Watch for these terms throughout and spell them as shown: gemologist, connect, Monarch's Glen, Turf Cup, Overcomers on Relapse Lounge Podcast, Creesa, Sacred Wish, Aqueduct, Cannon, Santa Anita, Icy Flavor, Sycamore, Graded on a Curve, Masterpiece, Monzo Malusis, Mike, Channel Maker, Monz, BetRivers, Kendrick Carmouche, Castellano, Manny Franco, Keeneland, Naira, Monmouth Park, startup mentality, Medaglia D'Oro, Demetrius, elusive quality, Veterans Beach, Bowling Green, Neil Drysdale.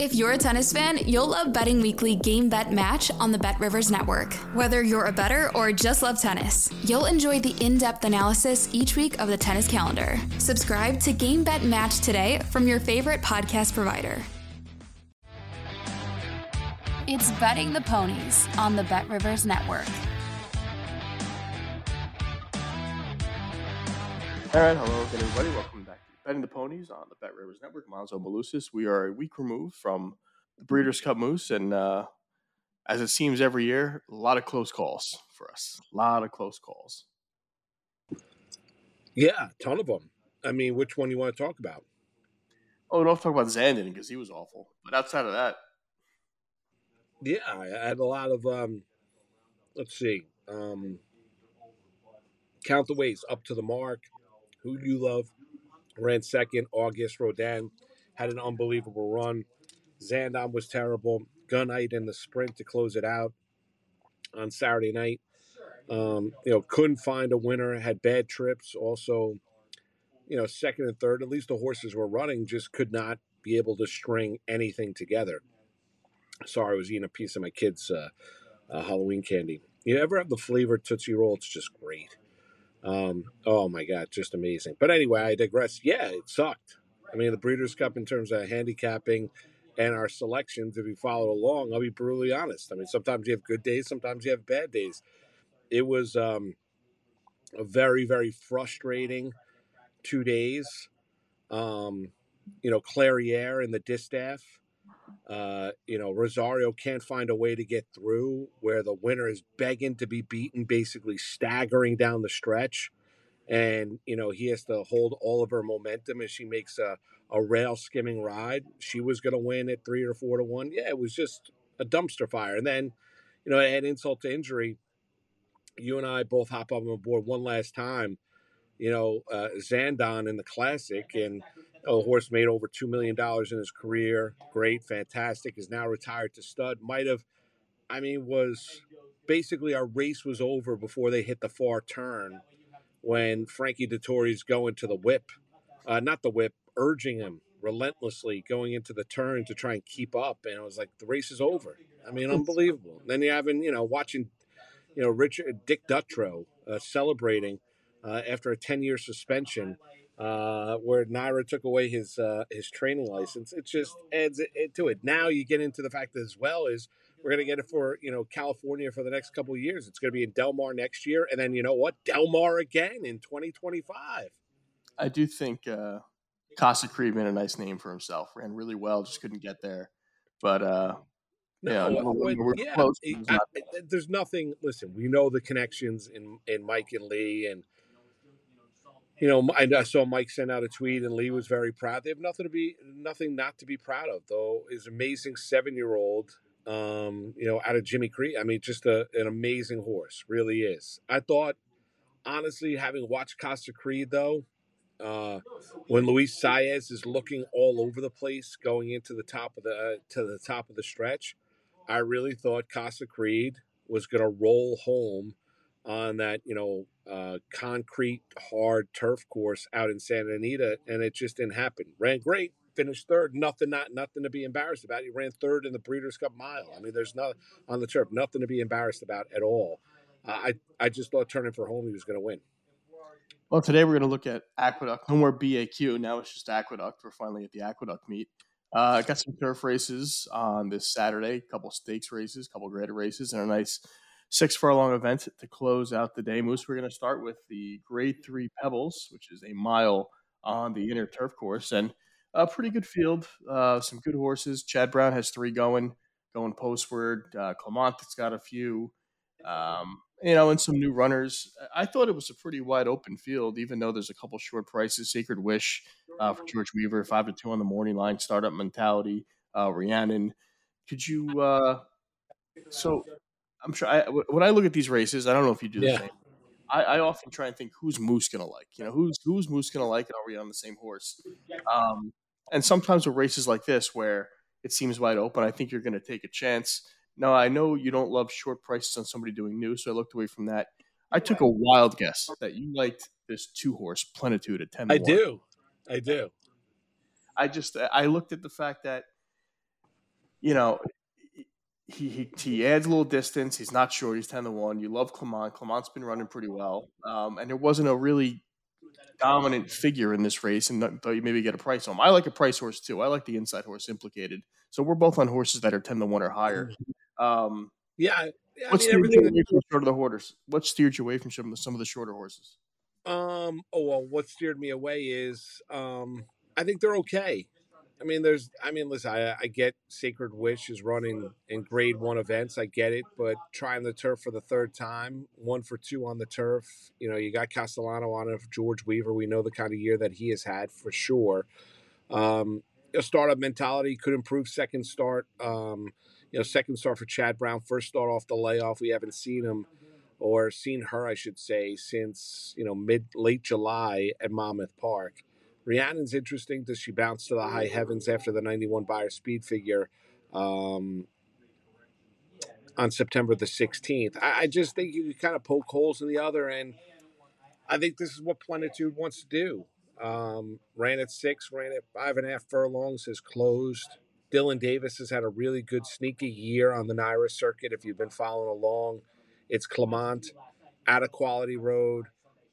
If you're a tennis fan, you'll love Betting Weekly Game Bet Match on the BetRivers Network. Whether you're a bettor or just love tennis, you'll enjoy the in-depth analysis each week of the tennis calendar. Subscribe to Game Bet Match today from your favorite podcast provider. It's Betting the Ponies on the BetRivers Network. All right, hello again, everybody. Welcome back. Betting the Ponies on the BetRivers Network. Monzo Malusis. We are a week removed from the Breeders' Cup Moose, and as it seems every year, a lot of close calls for us. A lot of close calls. Yeah, a ton of them. I mean, which one do you want to talk about? Oh, don't talk about Zandon because he was awful. But outside of that, yeah, I had a lot of. Let's see, count the ways up to the mark. Who do you love? Ran second. August Rodin had an unbelievable run. Zandon was terrible. Gunite in the sprint to close it out on Saturday night. Couldn't find a winner. Had bad trips. Also, second and third, at least the horses were running, just could not be able to string anything together. Sorry, I was eating a piece of my kid's Halloween candy. You ever have the flavor Tootsie Roll? It's just great. Oh my God, just amazing. But anyway, I digress. Yeah, it sucked. I mean, the Breeders' Cup in terms of handicapping and our selections, if you followed along, I'll be brutally honest. I mean, sometimes you have good days, sometimes you have bad days. It was a very, very frustrating 2 days. Clariere in the distaff. Rosario can't find a way to get through where the winner is begging to be beaten, basically staggering down the stretch. And, he has to hold all of her momentum as she makes a rail skimming ride. She was going to win at 3 or 4 to 1. Yeah, it was just a dumpster fire. And then, add insult to injury. You and I both hop up on board one last time, Zandon in the Classic, and a horse made over $2 million in his career. Great, fantastic, is now retired to stud. Was basically our race was over before they hit the far turn when Frankie Dettori's going to the whip. Not the whip, urging him relentlessly going into the turn to try and keep up. And I was like, the race is over. I mean, unbelievable. Then you're having, watching, Richard Dick Dutrow celebrating after a 10-year suspension. Where Naira took away his training license. It just adds it to it. Now you get into the fact that as well is we're going to get it for, California for the next couple of years. It's going to be in Del Mar next year. And then, Del Mar again in 2025. I do think Casa Creed made a nice name for himself. Ran really well, just couldn't get there. But, close. There's nothing. Listen, we know the connections in Mike and Lee and, I saw Mike send out a tweet, and Lee was very proud. They have nothing not to be proud of, though. His amazing 7-year-old, out of Jimmy Creek. I mean, just an amazing horse, really is. I thought, honestly, having watched Casa Creed, though, when Luis Saez is looking all over the place, going into the top of the top of the stretch, I really thought Casa Creed was going to roll home on that, concrete hard turf course out in Santa Anita, and it just didn't happen. Ran great, finished third. Nothing to be embarrassed about. He ran third in the Breeders' Cup Mile. I mean, there's nothing on the turf, nothing to be embarrassed about at all. I just thought turning for home, he was going to win. Well, today we're going to look at Aqueduct. No more BAQ. Now it's just Aqueduct. We're finally at the Aqueduct meet. Got some turf races on this Saturday. A couple stakes races, a couple graded races, and a nice 6-furlong event to close out the day. Moose, we're going to start with the Grade 3 Pebbles, which is a mile on the inner turf course. And a pretty good field, some good horses. Chad Brown has 3 going postward. Clement has got a few, and some new runners. I thought it was a pretty wide open field, even though there's a couple short prices. Sacred Wish for George Weaver, 5-2 on the morning line. Startup Mentality, Rhiannon. Could you – so – I'm sure when I look at these races, I don't know if you do the same. I often try and think, who's Moose going to like? You know, who's Moose going to like, and are we on the same horse? And sometimes with races like this where it seems wide open, I think you're going to take a chance. Now, I know you don't love short prices on somebody doing new, so I looked away from that. I took a wild guess that you liked this two-horse Plenitude at 10-1. I do. I looked at the fact that, you know, he adds a little distance. He's not sure. He's 10-1. You love Clement. Clement's been running pretty well. And there wasn't a really dominant figure in this race, and thought you maybe get a price on him. I like a price horse too. I like the inside horse Implicated. So we're both on horses that are 10-1 or higher. What steered you away from short of the hoarders? What steered you away from some of the shorter horses? What steered me away is I think they're okay. Listen, I get Sacred Wish is running in grade one events. I get it, but trying the turf for the third time, 1-for-2 on the turf. You know, you got Castellano on it, George Weaver. We know the kind of year that he has had for sure. A startup mentality could improve second start. Second start for Chad Brown, first start off the layoff. We haven't seen him or seen her, I should say, since, late July at Monmouth Park. Rhiannon's interesting. Does she bounce to the high heavens after the 91 buyer speed figure on September the 16th? I just think you kind of poke holes in the other end. I think this is what Plenitude wants to do. Ran at 6, ran at 5.5 furlongs, has closed. Dylan Davis has had a really good sneaky year on the Naira circuit. If you've been following along, it's Clement out of Quality Road.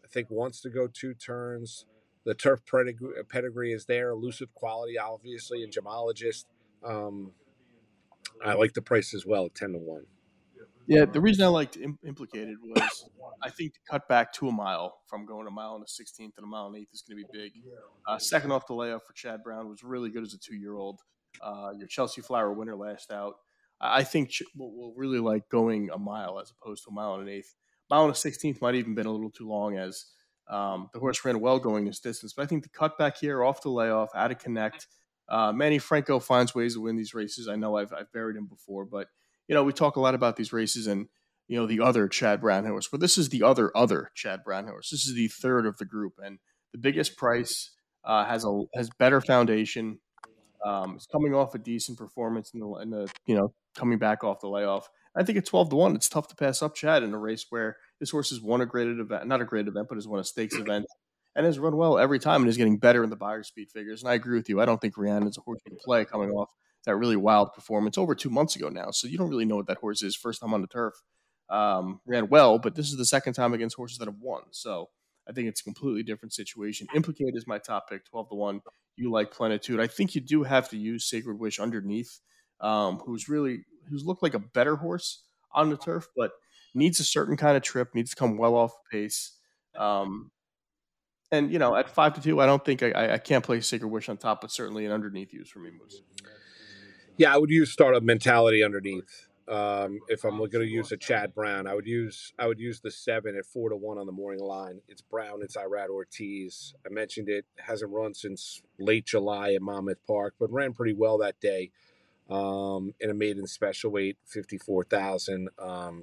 I think wants to go two turns. The turf pedigree is there. Elusive Quality, obviously, and Gemologist. I like the price as well at 10-1. Yeah, the reason I liked Implicated was I think the cut back to a mile from going a mile and a 16th and a mile and eighth is going to be big. Second off the layoff for Chad Brown was really good as a 2-year-old. Your Chelsea Flower winner last out. I think we'll really like going a mile as opposed to a mile and an eighth. Mile and a 16th might even been a little too long as the horse ran well going this distance. But I think the cutback here, off the layoff, out of connect. Manny Franco finds ways to win these races. I know I've buried him before, but, we talk a lot about these races and, the other Chad Brown horse. Well, this is the other Chad Brown horse. This is the third of the group. And the biggest price has better foundation. It's coming off a decent performance in the coming back off the layoff. I think at 12-1, it's tough to pass up Chad in a race where this horse has won a graded event, not a graded event, but has won a stakes event and has run well every time and is getting better in the buyer speed figures. And I agree with you. I don't think Rhiannon is a horse to play coming off that really wild performance over 2 months ago now. So you don't really know what that horse is. First time on the turf, ran well, but this is the second time against horses that have won. So I think it's a completely different situation. Implicated is my top pick, 12-1. You like Plenitude. I think you do have to use Sacred Wish underneath, who's looked like a better horse on the turf, but needs a certain kind of trip, needs to come well off pace. And, at 5-2, I don't think I can't play Sacred Wish on top, but certainly an underneath use for me, Moose. Yeah, I would use Startup Mentality underneath. If I'm going to use a Chad Brown, I would use the 7 at 4-1 on the morning line. It's Brown. It's Irad Ortiz. I mentioned it hasn't run since late July at Monmouth Park, but ran pretty well that day. In a maiden special weight, 54,000.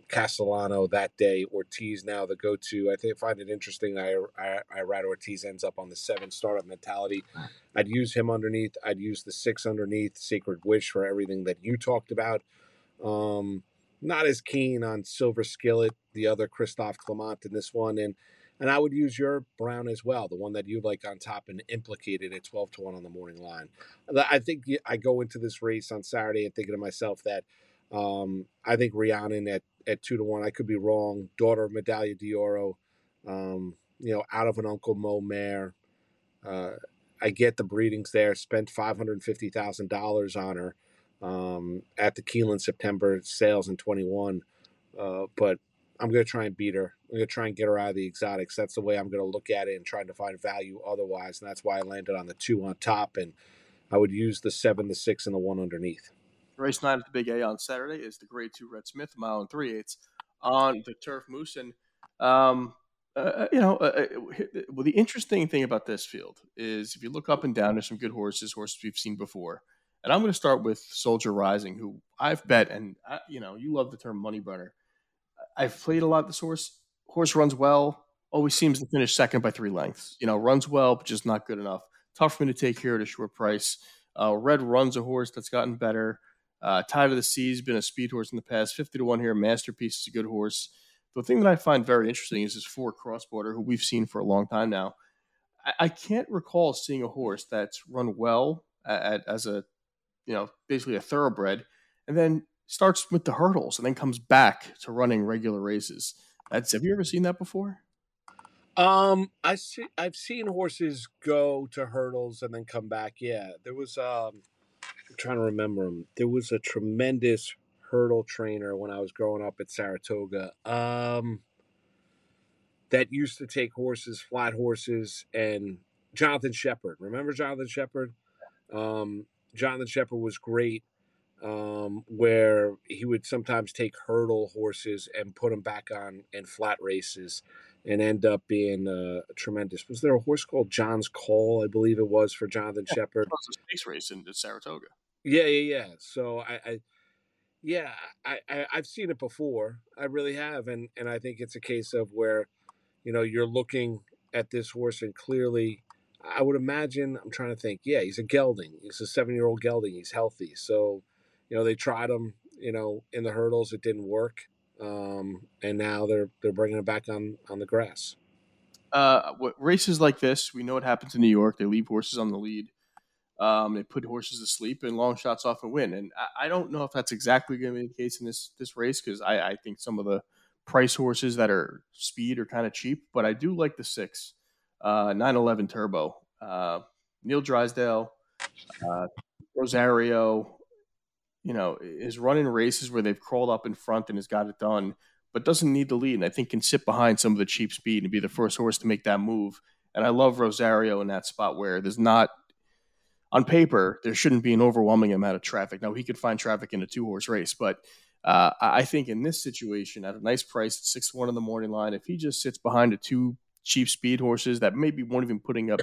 Castellano that day. Ortiz now the go-to. I think I find it interesting. Irad Ortiz ends up on the 7 Startup Mentality. I'd use him underneath. I'd use the 6 underneath. Sacred Wish for everything that you talked about. Not as keen on Silver Skillet, the other Christophe Clement in this one. And I would use your Brown as well, the one that you like on top and Implicated at 12-1 on the morning line. I think I go into this race on Saturday and thinking to myself that I think Rhiannon at 2-1, I could be wrong. Daughter of Medaglia d'Oro, out of an Uncle Mo mare. I get the breedings there, spent $550,000 on her. At the Keeneland September sales in 21. But I'm going to try and beat her. I'm going to try and get her out of the exotics. That's the way I'm going to look at it and trying to find value otherwise. And that's why I landed on the 2 on top. And I would use the 7, the 6, and the 1 underneath. Race 9 at the Big A on Saturday is the grade 2 Red Smith, 1 3/8 on the turf, Moose. And, well, the interesting thing about this field is if you look up and down, there's some good horses we've seen before. And I'm going to start with Soldier Rising, who I've bet, and you love the term money burner. I've played a lot of this horse. Horse runs well, always seems to finish second by three lengths. You know, runs well, but just not good enough. Tough for me to take here at a short price. Red Run's a horse that's gotten better. Tide of the Sea's been a speed horse in the past. 50-1 here. Masterpiece is a good horse. The thing that I find very interesting is this 4 Cross-Border, who we've seen for a long time now. I can't recall seeing a horse that's run well as a, you know, basically a thoroughbred, and then starts with the hurdles and then comes back to running regular races. Have you ever seen that before? I've seen horses go to hurdles and then come back. Yeah, there was I'm trying to remember him. There was a tremendous hurdle trainer when I was growing up at Saratoga that used to take horses, flat horses, and Jonathan Shepard. Remember Jonathan Shepard? Jonathan Shepard was great, where he would sometimes take hurdle horses and put them back on in flat races and end up being tremendous. Was there a horse called John's Call, I believe it was, for Jonathan Shepard? It was a space race in Saratoga. Yeah. So I've seen it before. I really have. And I think it's a case of where, you know, you're looking at this horse and clearly, I would imagine, I'm trying to think, yeah, he's a gelding. He's a 7-year-old gelding. He's healthy. So, you know, they tried him, you know, in the hurdles. It didn't work. And now they're bringing it back on the grass. Races like this, we know what happens in New York. They leave horses on the lead. They put horses to sleep and long shots off and win. And I don't know if that's exactly going to be the case in this race, because I think some of the price horses that are speed are kind of cheap. But I do like the 6, 911 Turbo, Neil Drysdale, Rosario. You know, is running races where they've crawled up in front and has got it done, but doesn't need the lead. And I think can sit behind some of the cheap speed and be the first horse to make that move. And I love Rosario in that spot where there's not, on paper, there shouldn't be an overwhelming amount of traffic. Now, he could find traffic in a 2-horse race, but I think in this situation, at a nice price, at 6-1 in the morning line, if he just sits behind the 2 cheap speed horses that maybe won't be putting up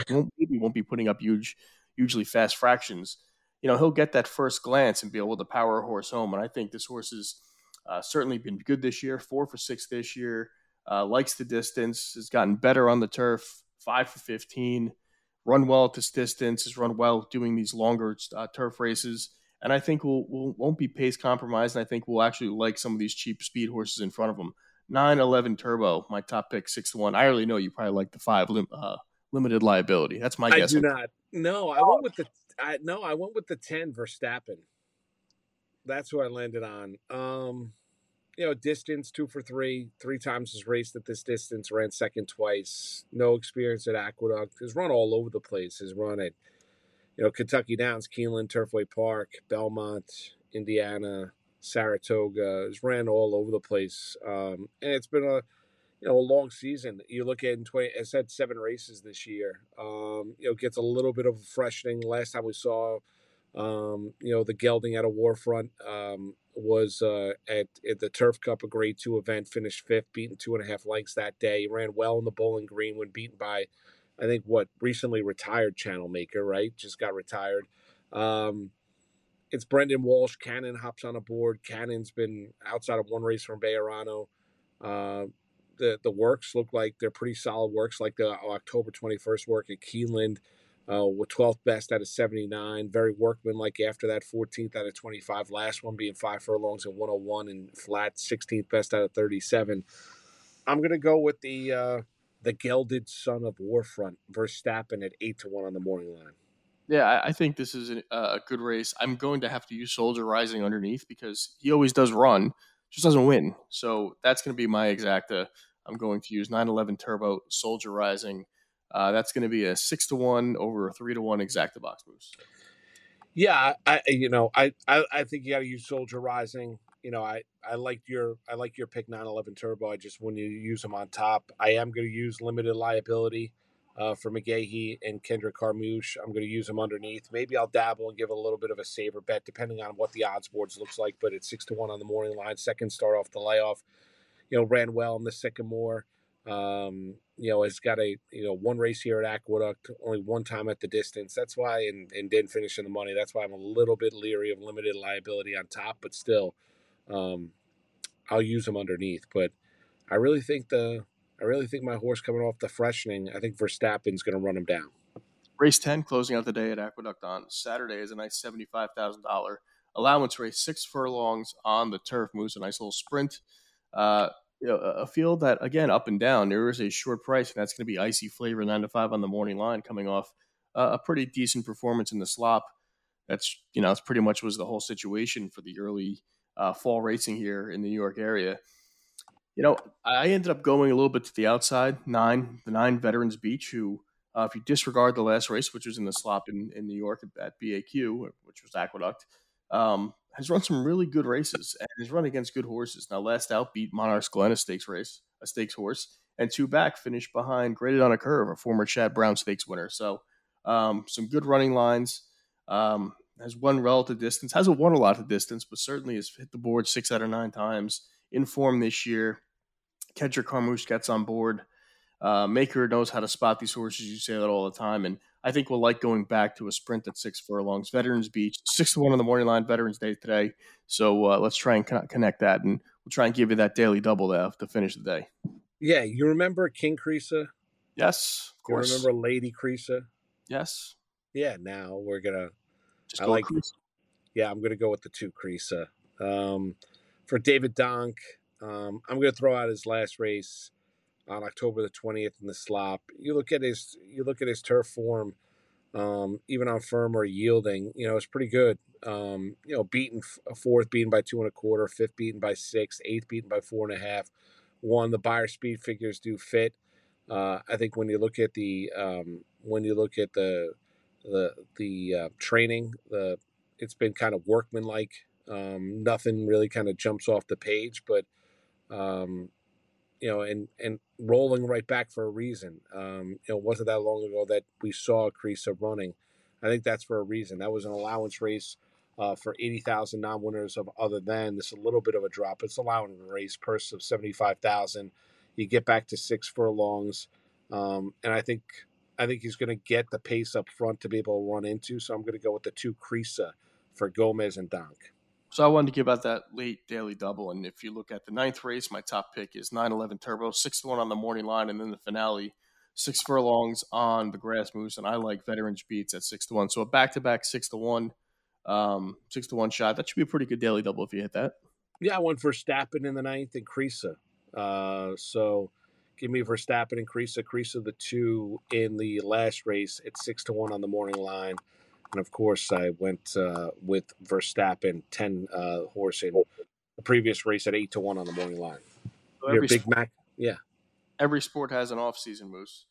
hugely fast fractions, you know, he'll get that first glance and be able to power a horse home. And I think this horse has certainly been good this year, 4 for 6 this year, likes the distance, has gotten better on the turf, 5 for 15, run well at this distance, has run well doing these longer turf races. And I think won't be pace compromised, and I think we'll actually like some of these cheap speed horses in front of him. 9-11 Turbo, my top pick, 6-1. I already know you probably like the 5 limited liability. That's my guess. I do not. No, I went with the... I went with the 10 Verstappen. That's who I landed on. You know, distance 2 for 3, 3 times has raced at this distance, ran second twice, no experience at Aqueduct, has run all over the place, has run at, you know, Kentucky Downs, Keeneland, Turfway Park, Belmont, Indiana, Saratoga, has ran all over the place. And it's been a long season. You look at it's had 7 races this year. Gets a little bit of freshening. Last time we saw, the gelding at a Warfront was at the Turf Cup, a Grade 2 event, finished 5th, beaten 2.5 lengths that day. He ran well in the Bowling Green when beaten by, I think, recently retired Channel Maker, right? Just got retired. It's Brendan Walsh. Cannon hops on a board. Cannon's been outside of one race from Bayerano. The works look like they're pretty solid works, like the October 21st work at Keeneland, with 12th best out of 79. Very workmanlike after that, 14th out of 25. Last one being 5 furlongs at 101 and flat, 16th best out of 37. I'm going to go with the gelded son of Warfront, Verstappen, at 8-1 on the morning line. Yeah, I think this is a good race. I'm going to have to use Soldier Rising underneath because he always does run, just doesn't win. So that's going to be my exacta. I'm going to use 911 Turbo, Soldier Rising. That's going to be a 6-1 over a 3-1 exacta box boost. Yeah, I think you got to use Soldier Rising. You know, I like your pick 911 Turbo. I just want you to use them on top. I am going to use limited liability for McGahee and Kendrick Carmouche. I'm going to use them underneath. Maybe I'll dabble and give it a little bit of a saver bet, depending on what the odds boards looks like. But it's 6-1 on the morning line. Second start off the layoff. You know, ran well in the Sycamore. Has got a 1 race here at Aqueduct, only 1 time at the distance. That's why, and didn't finish in the money. That's why I'm a little bit leery of limited liability on top. But still, I'll use them underneath. But I really think the I really think my horse coming off the freshening, I think Verstappen's going to run him down. Race 10 closing out the day at Aqueduct on Saturday is a nice $75,000 allowance race. 6 furlongs on the turf. Moves a nice little sprint. You know, a field that, again, up and down, there is a short price, and that's going to be Icy Flavor 9 to 5 on the morning line coming off a pretty decent performance in the slop. That's, you know, that's pretty much was the whole situation for the early fall racing here in the New York area. You know, I ended up going a little bit to the outside, the nine Veterans Beach, who, if you disregard the last race, which was in the slop in New York at BAQ, which was Aqueduct, has run some really good races and has run against good horses. Now, last out beat Monarch's Glen, a stakes horse, and two back finished behind Graded on a Curve, a former Chad Brown stakes winner. So some good running lines, has won relative distance, hasn't won a lot of distance, but certainly has hit the board 6 out of 9 times in form this year. Kendrick Carmouche gets on board. Maker knows how to spot these horses. You say that all the time. And I think we'll like going back to a sprint at 6 furlongs. Veterans Beach, 6 to 1 on the morning line, Veterans Day today. So let's try and connect that. And we'll try and give you that daily double to finish the day. Yeah. You remember King Creesa? Yes, of course. You remember Lady Creesa? Yes. Yeah. Now we're going to. I like. Creesa. Yeah. I'm going to go with the 2 Creesa. For David Donk, I'm going to throw out his last race on October the 20th in the slop. You look at his turf form, even on firm or yielding, you know, it's pretty good. You know, beaten 4th, beaten by 2 1/4, 5th beaten by 6, 8th beaten by 4 1/2. 1, the buyer speed figures do fit. I think when you look at the training, it's been kind of workmanlike. Nothing really kind of jumps off the page, but, you know, and rolling right back for a reason. You know, it wasn't that long ago that we saw Creesa running. I think that's for a reason. That was an allowance race for 80,000 non-winners of other than. This is a little bit of a drop. It's allowing a race purse of 75,000. You get back to 6 furlongs. And I think he's going to get the pace up front to be able to run into. So I'm going to go with the 2 Creesa for Gomez and Donk. So I wanted to give out that late daily double. And if you look at the 9th race, my top pick is 9-11 Turbo, 6 to 1 on the morning line. And then the finale, 6 furlongs on the grass moves. And I like Veterans Beats at 6 to 1. So a back-to-back 6 to 1, 6 to 1 shot. That should be a pretty good daily double if you hit that. Yeah, I went Verstappen in the 9th and Creesa. So give me Verstappen and Creesa. Creesa the 2 in the last race at 6 to 1 on the morning line. And, of course, I went with Verstappen, 10 horse in the previous race at 8 to 1 on the morning line. So your Big Mac, yeah. Every sport has an off-season, Moose.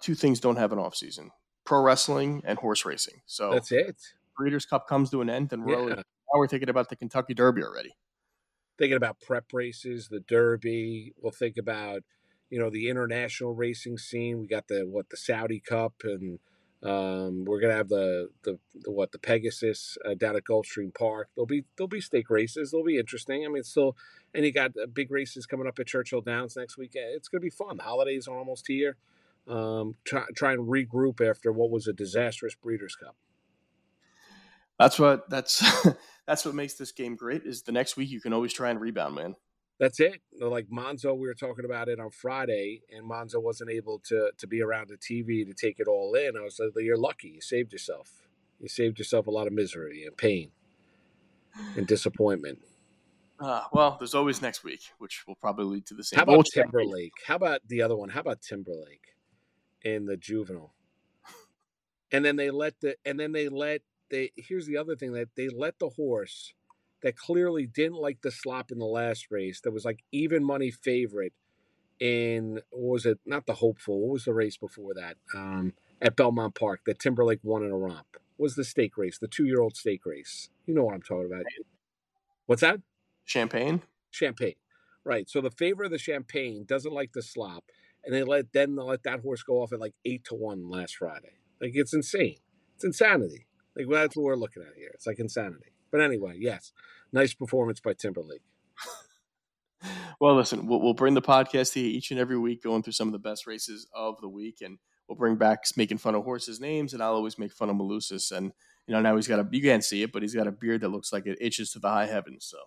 2 things don't have an off-season, pro wrestling and horse racing. So that's it. Breeders' Cup comes to an end, and now we're thinking about the Kentucky Derby already. Thinking about prep races, the Derby. We'll think about, you know, the international racing scene. We got the Saudi Cup and – we're gonna have the Pegasus down at Gulfstream Park. There'll be stake races. They'll be interesting. I mean, and you got big races coming up at Churchill Downs next weekend. It's gonna be fun. The holidays are almost here. Try and regroup after what was a disastrous Breeders' Cup. That's what makes this game great. Is the next week you can always try and rebound, man. That's it. Like Monzo, we were talking about it on Friday, and Monzo wasn't able to be around the TV to take it all in. I was like, you're lucky. You saved yourself. You saved yourself a lot of misery and pain and disappointment. Well, there's always next week, which will probably lead to the same. How about Timberlake? How about the other one? How about Timberlake in the juvenile? And then here's the other thing, that they let the horse that clearly didn't like the slop in the last race, that was like even money favorite in, what was it? Not the Hopeful. What was the race before that? At Belmont Park, that Timberlake won in a romp. Was the stake race, the 2-year-old stake race. You know what I'm talking about. What's that? Champagne. Right. So the favorite of the Champagne doesn't like the slop, and they let that horse go off at like 8 to 1 last Friday. Like, it's insane. It's insanity. Like, well, that's what we're looking at here. It's like insanity. But anyway, yes, nice performance by Timberlake. Well, listen, we'll bring the podcast to you each and every week, going through some of the best races of the week, and we'll bring back making fun of horses' names, and I'll always make fun of Malusis. And, you know, now he's got you can't see it, but he's got a beard that looks like it itches to the high heavens. So,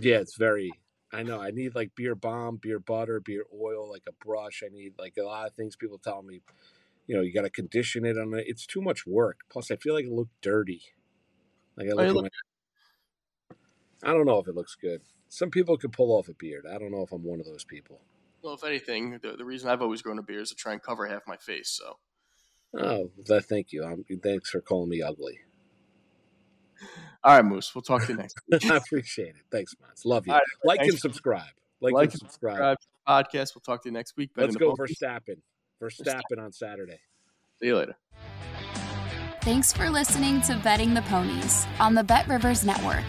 yeah, it's very, I know. I need like beer bomb, beer butter, beer oil, like a brush. I need like a lot of things. People tell me, you know, you got to condition it. On it's too much work. Plus, I feel like it looked dirty. Like I don't know if it looks good. Some people could pull off a beard. I don't know if I'm one of those people. Well, if anything, the reason I've always grown a beard is to try and cover half my face. So. Oh, thank you. Thanks for calling me ugly. All right, Moose. We'll talk to you next week. I appreciate it. Thanks, Mons. Love you. Right, like and subscribe. Like and subscribe to the podcast. We'll talk to you next week. Let's go Verstappen on Saturday. See you later. Thanks for listening to Betting the Ponies on the BetRivers Network.